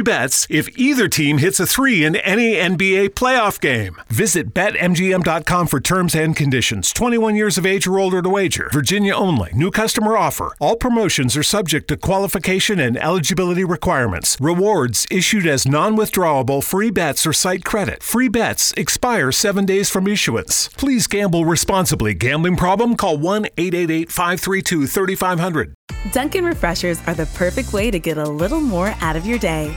bets if either team hits a three in any NBA playoff game. Visit BetMGM.com for terms and conditions. 21 years of age or older to wager. Virginia only. New customer offer. All promotions are subject to qualification and eligibility requirements. Rewards issued as non-withdrawable free bets or site credit. Free bets expire 7 days from issuance. Please gamble responsibly. Gambling problem? Call 1-888-532-3500. Dunkin' Refreshers are the perfect way to get a little more out of your day.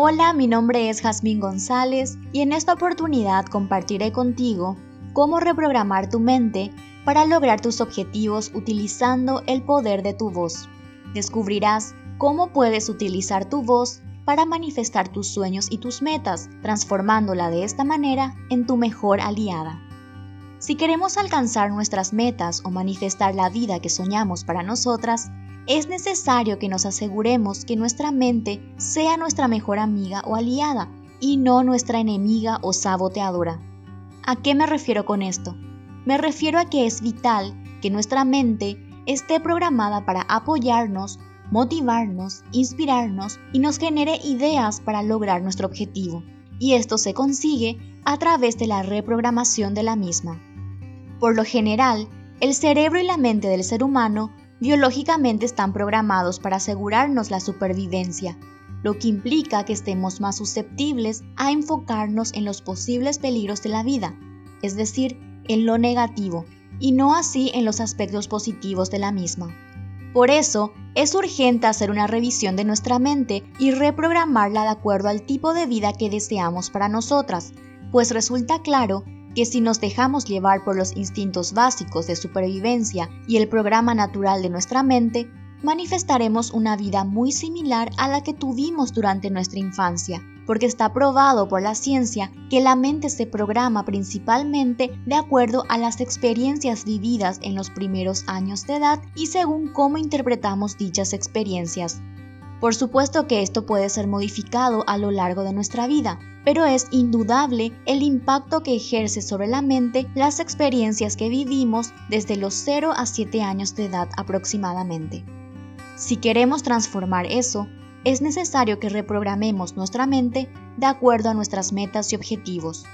Hola, mi nombre es Jasmine González y en esta oportunidad compartiré contigo cómo reprogramar tu mente para lograr tus objetivos utilizando el poder de tu voz. Descubrirás cómo puedes utilizar tu voz para manifestar tus sueños y tus metas, transformándola de esta manera en tu mejor aliada. Si queremos alcanzar nuestras metas o manifestar la vida que soñamos para nosotras, es necesario que nos aseguremos que nuestra mente sea nuestra mejor amiga o aliada y no nuestra enemiga o saboteadora. ¿A qué me refiero con esto? Me refiero a que es vital que nuestra mente esté programada para apoyarnos, motivarnos, inspirarnos y nos genere ideas para lograr nuestro objetivo. Y esto se consigue a través de la reprogramación de la misma. Por lo general, el cerebro y la mente del ser humano biológicamente están programados para asegurarnos la supervivencia, lo que implica que estemos más susceptibles a enfocarnos en los posibles peligros de la vida, es decir, en lo negativo, y no así en los aspectos positivos de la misma. Por eso, es urgente hacer una revisión de nuestra mente y reprogramarla de acuerdo al tipo de vida que deseamos para nosotras, pues resulta claro que si nos dejamos llevar por los instintos básicos de supervivencia y el programa natural de nuestra mente, manifestaremos una vida muy similar a la que tuvimos durante nuestra infancia, porque está probado por la ciencia que la mente se programa principalmente de acuerdo a las experiencias vividas en los primeros años de edad y según cómo interpretamos dichas experiencias. Por supuesto que esto puede ser modificado a lo largo de nuestra vida, pero es indudable el impacto que ejerce sobre la mente las experiencias que vivimos desde los 0 a 7 años de edad aproximadamente. Si queremos transformar eso, es necesario que reprogramemos nuestra mente de acuerdo a nuestras metas y objetivos.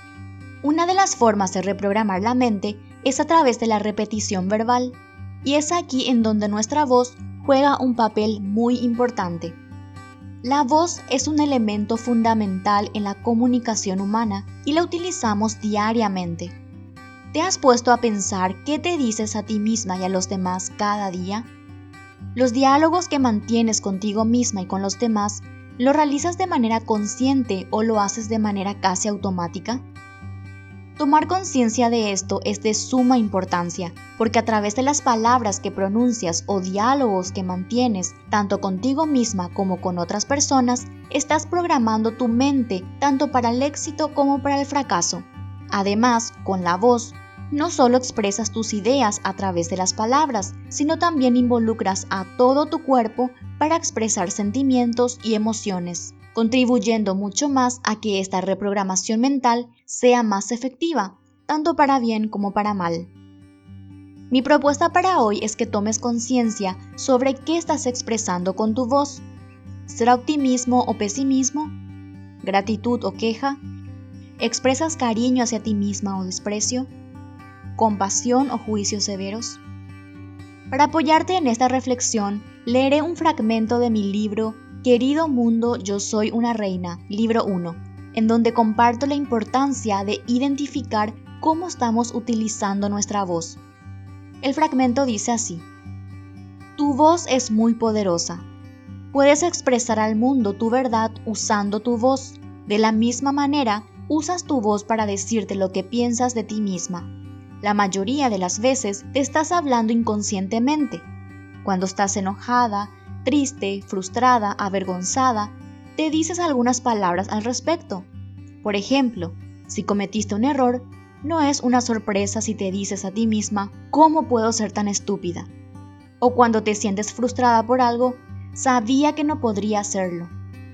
Una de las formas de reprogramar la mente es a través de la repetición verbal, y es aquí en donde nuestra voz juega un papel muy importante. La voz es un elemento fundamental en la comunicación humana y la utilizamos diariamente. ¿Te has puesto a pensar qué te dices a ti misma y a los demás cada día? Los diálogos que mantienes contigo misma y con los demás, ¿lo realizas de manera consciente o lo haces de manera casi automática? Tomar conciencia de esto es de suma importancia, porque a través de las palabras que pronuncias o diálogos que mantienes, tanto contigo misma como con otras personas, estás programando tu mente tanto para el éxito como para el fracaso. Además, con la voz, no solo expresas tus ideas a través de las palabras, sino también involucras a todo tu cuerpo para expresar sentimientos y emociones, contribuyendo mucho más a que esta reprogramación mental sea más efectiva, tanto para bien como para mal. Mi propuesta para hoy es que tomes conciencia sobre qué estás expresando con tu voz. ¿Será optimismo o pesimismo? ¿Gratitud o queja? ¿Expresas cariño hacia ti misma o desprecio? ¿Compasión o juicios severos? Para apoyarte en esta reflexión, leeré un fragmento de mi libro Querido mundo, yo soy una reina, libro 1, en donde comparto la importancia de identificar cómo estamos utilizando nuestra voz. El fragmento dice así: tu voz es muy poderosa. Puedes expresar al mundo tu verdad usando tu voz. De la misma manera, usas tu voz para decirte lo que piensas de ti misma. La mayoría de las veces te estás hablando inconscientemente. Cuando estás enojada, triste, frustrada, avergonzada, te dices algunas palabras al respecto. Por ejemplo, si cometiste un error, no es una sorpresa si te dices a ti misma, ¿cómo puedo ser tan estúpida? O cuando te sientes frustrada por algo, sabía que no podría hacerlo.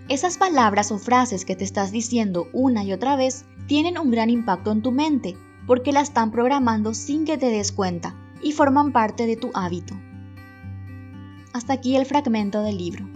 Esas palabras o frases que te estás diciendo una y otra vez tienen un gran impacto en tu mente, porque la están programando sin que te des cuenta y forman parte de tu hábito. Hasta aquí el fragmento del libro.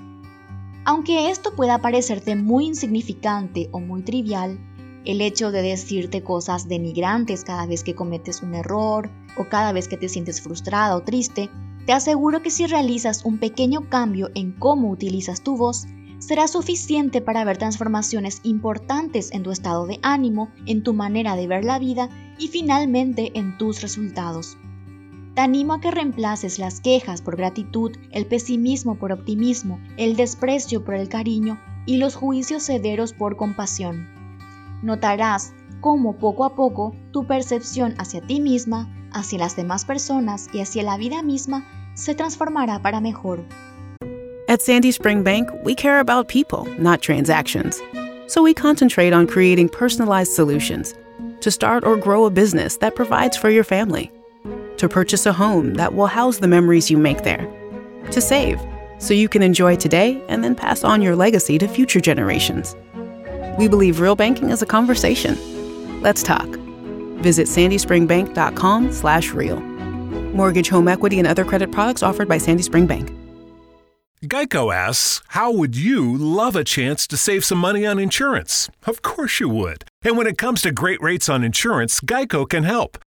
Aunque esto pueda parecerte muy insignificante o muy trivial, el hecho de decirte cosas denigrantes cada vez que cometes un error o cada vez que te sientes frustrada o triste, te aseguro que si realizas un pequeño cambio en cómo utilizas tu voz, será suficiente para ver transformaciones importantes en tu estado de ánimo, en tu manera de ver la vida y finalmente en tus resultados. Te animo a que reemplaces las quejas por gratitud, el pesimismo por optimismo, el desprecio por el cariño y los juicios severos por compasión. Notarás cómo poco a poco tu percepción hacia ti misma, hacia las demás personas y hacia la vida misma se transformará para mejor. At Sandy Spring Bank, we care about people, not transactions. So we concentrate on creating personalized solutions to start or grow a business that provides for your family, to purchase a home that will house the memories you make there, to save so you can enjoy today and then pass on your legacy to future generations. We believe real banking is a conversation. Let's talk. Visit sandyspringbank.com/real. Mortgage, home equity, and other credit products offered by Sandy Spring Bank. Geico asks, how would you love a chance to save some money on insurance? Of course you would. And when it comes to great rates on insurance, Geico can help.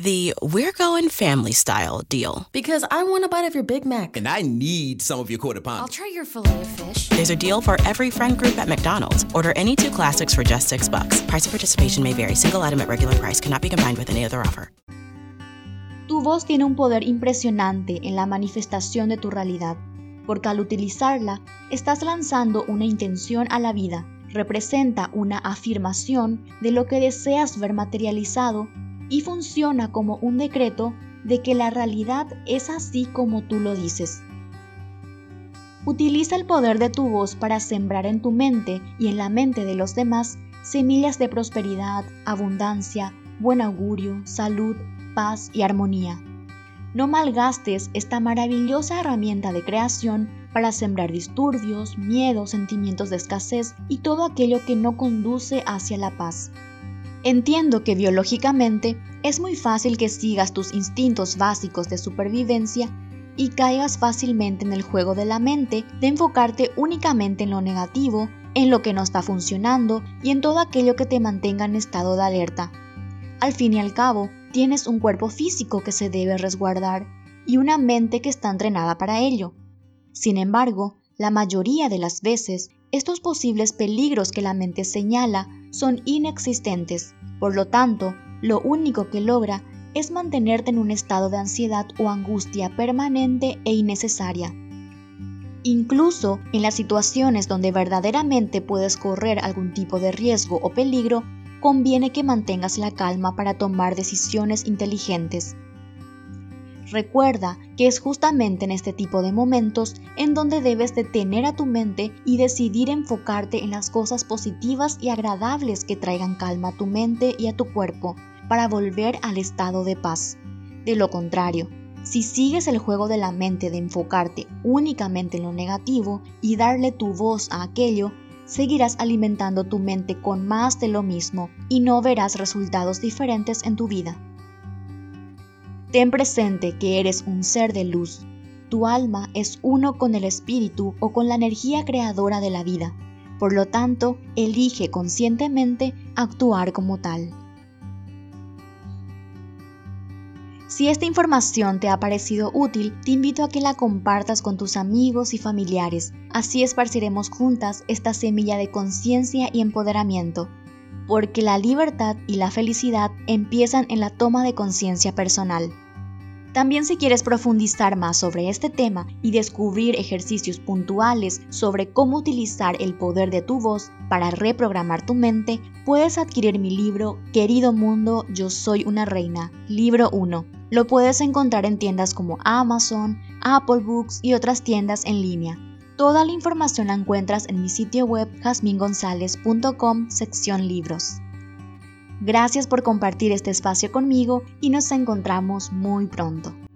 The We're Going Family Style deal. Because I want a bite of your Big Mac. And I need some of your Quarter Pounder. I'll try your Filet of Fish. There's a deal for every friend group at McDonald's. Order any two classics for just $6. Price of participation may vary. Single item at regular price cannot be combined with any other offer. Tu voz tiene un poder impresionante en la manifestación de tu realidad, porque al utilizarla, estás lanzando una intención a la vida. Representa una afirmación de lo que deseas ver materializado y funciona como un decreto de que la realidad es así como tú lo dices. Utiliza el poder de tu voz para sembrar en tu mente y en la mente de los demás semillas de prosperidad, abundancia, buen augurio, salud, paz y armonía. No malgastes esta maravillosa herramienta de creación para sembrar disturbios, miedos, sentimientos de escasez y todo aquello que no conduce hacia la paz. Entiendo que biológicamente es muy fácil que sigas tus instintos básicos de supervivencia y caigas fácilmente en el juego de la mente de enfocarte únicamente en lo negativo, en lo que no está funcionando y en todo aquello que te mantenga en estado de alerta. Al fin y al cabo, tienes un cuerpo físico que se debe resguardar y una mente que está entrenada para ello. Sin embargo, la mayoría de las veces, estos posibles peligros que la mente señala son inexistentes, por lo tanto, lo único que logra es mantenerte en un estado de ansiedad o angustia permanente e innecesaria. Incluso en las situaciones donde verdaderamente puedes correr algún tipo de riesgo o peligro, conviene que mantengas la calma para tomar decisiones inteligentes. Recuerda que es justamente en este tipo de momentos en donde debes detener a tu mente y decidir enfocarte en las cosas positivas y agradables que traigan calma a tu mente y a tu cuerpo para volver al estado de paz. De lo contrario, si sigues el juego de la mente de enfocarte únicamente en lo negativo y darle tu voz a aquello, seguirás alimentando tu mente con más de lo mismo y no verás resultados diferentes en tu vida. Ten presente que eres un ser de luz. Tu alma es uno con el espíritu o con la energía creadora de la vida. Por lo tanto, elige conscientemente actuar como tal. Si esta información te ha parecido útil, te invito a que la compartas con tus amigos y familiares. Así esparciremos juntas esta semilla de conciencia y empoderamiento, porque la libertad y la felicidad empiezan en la toma de conciencia personal. También, si quieres profundizar más sobre este tema y descubrir ejercicios puntuales sobre cómo utilizar el poder de tu voz para reprogramar tu mente, puedes adquirir mi libro Querido Mundo, Yo Soy una Reina, libro 1. Lo puedes encontrar en tiendas como Amazon, Apple Books y otras tiendas en línea. Toda la información la encuentras en mi sitio web jasminegonzalez.com, sección libros. Gracias por compartir este espacio conmigo y nos encontramos muy pronto.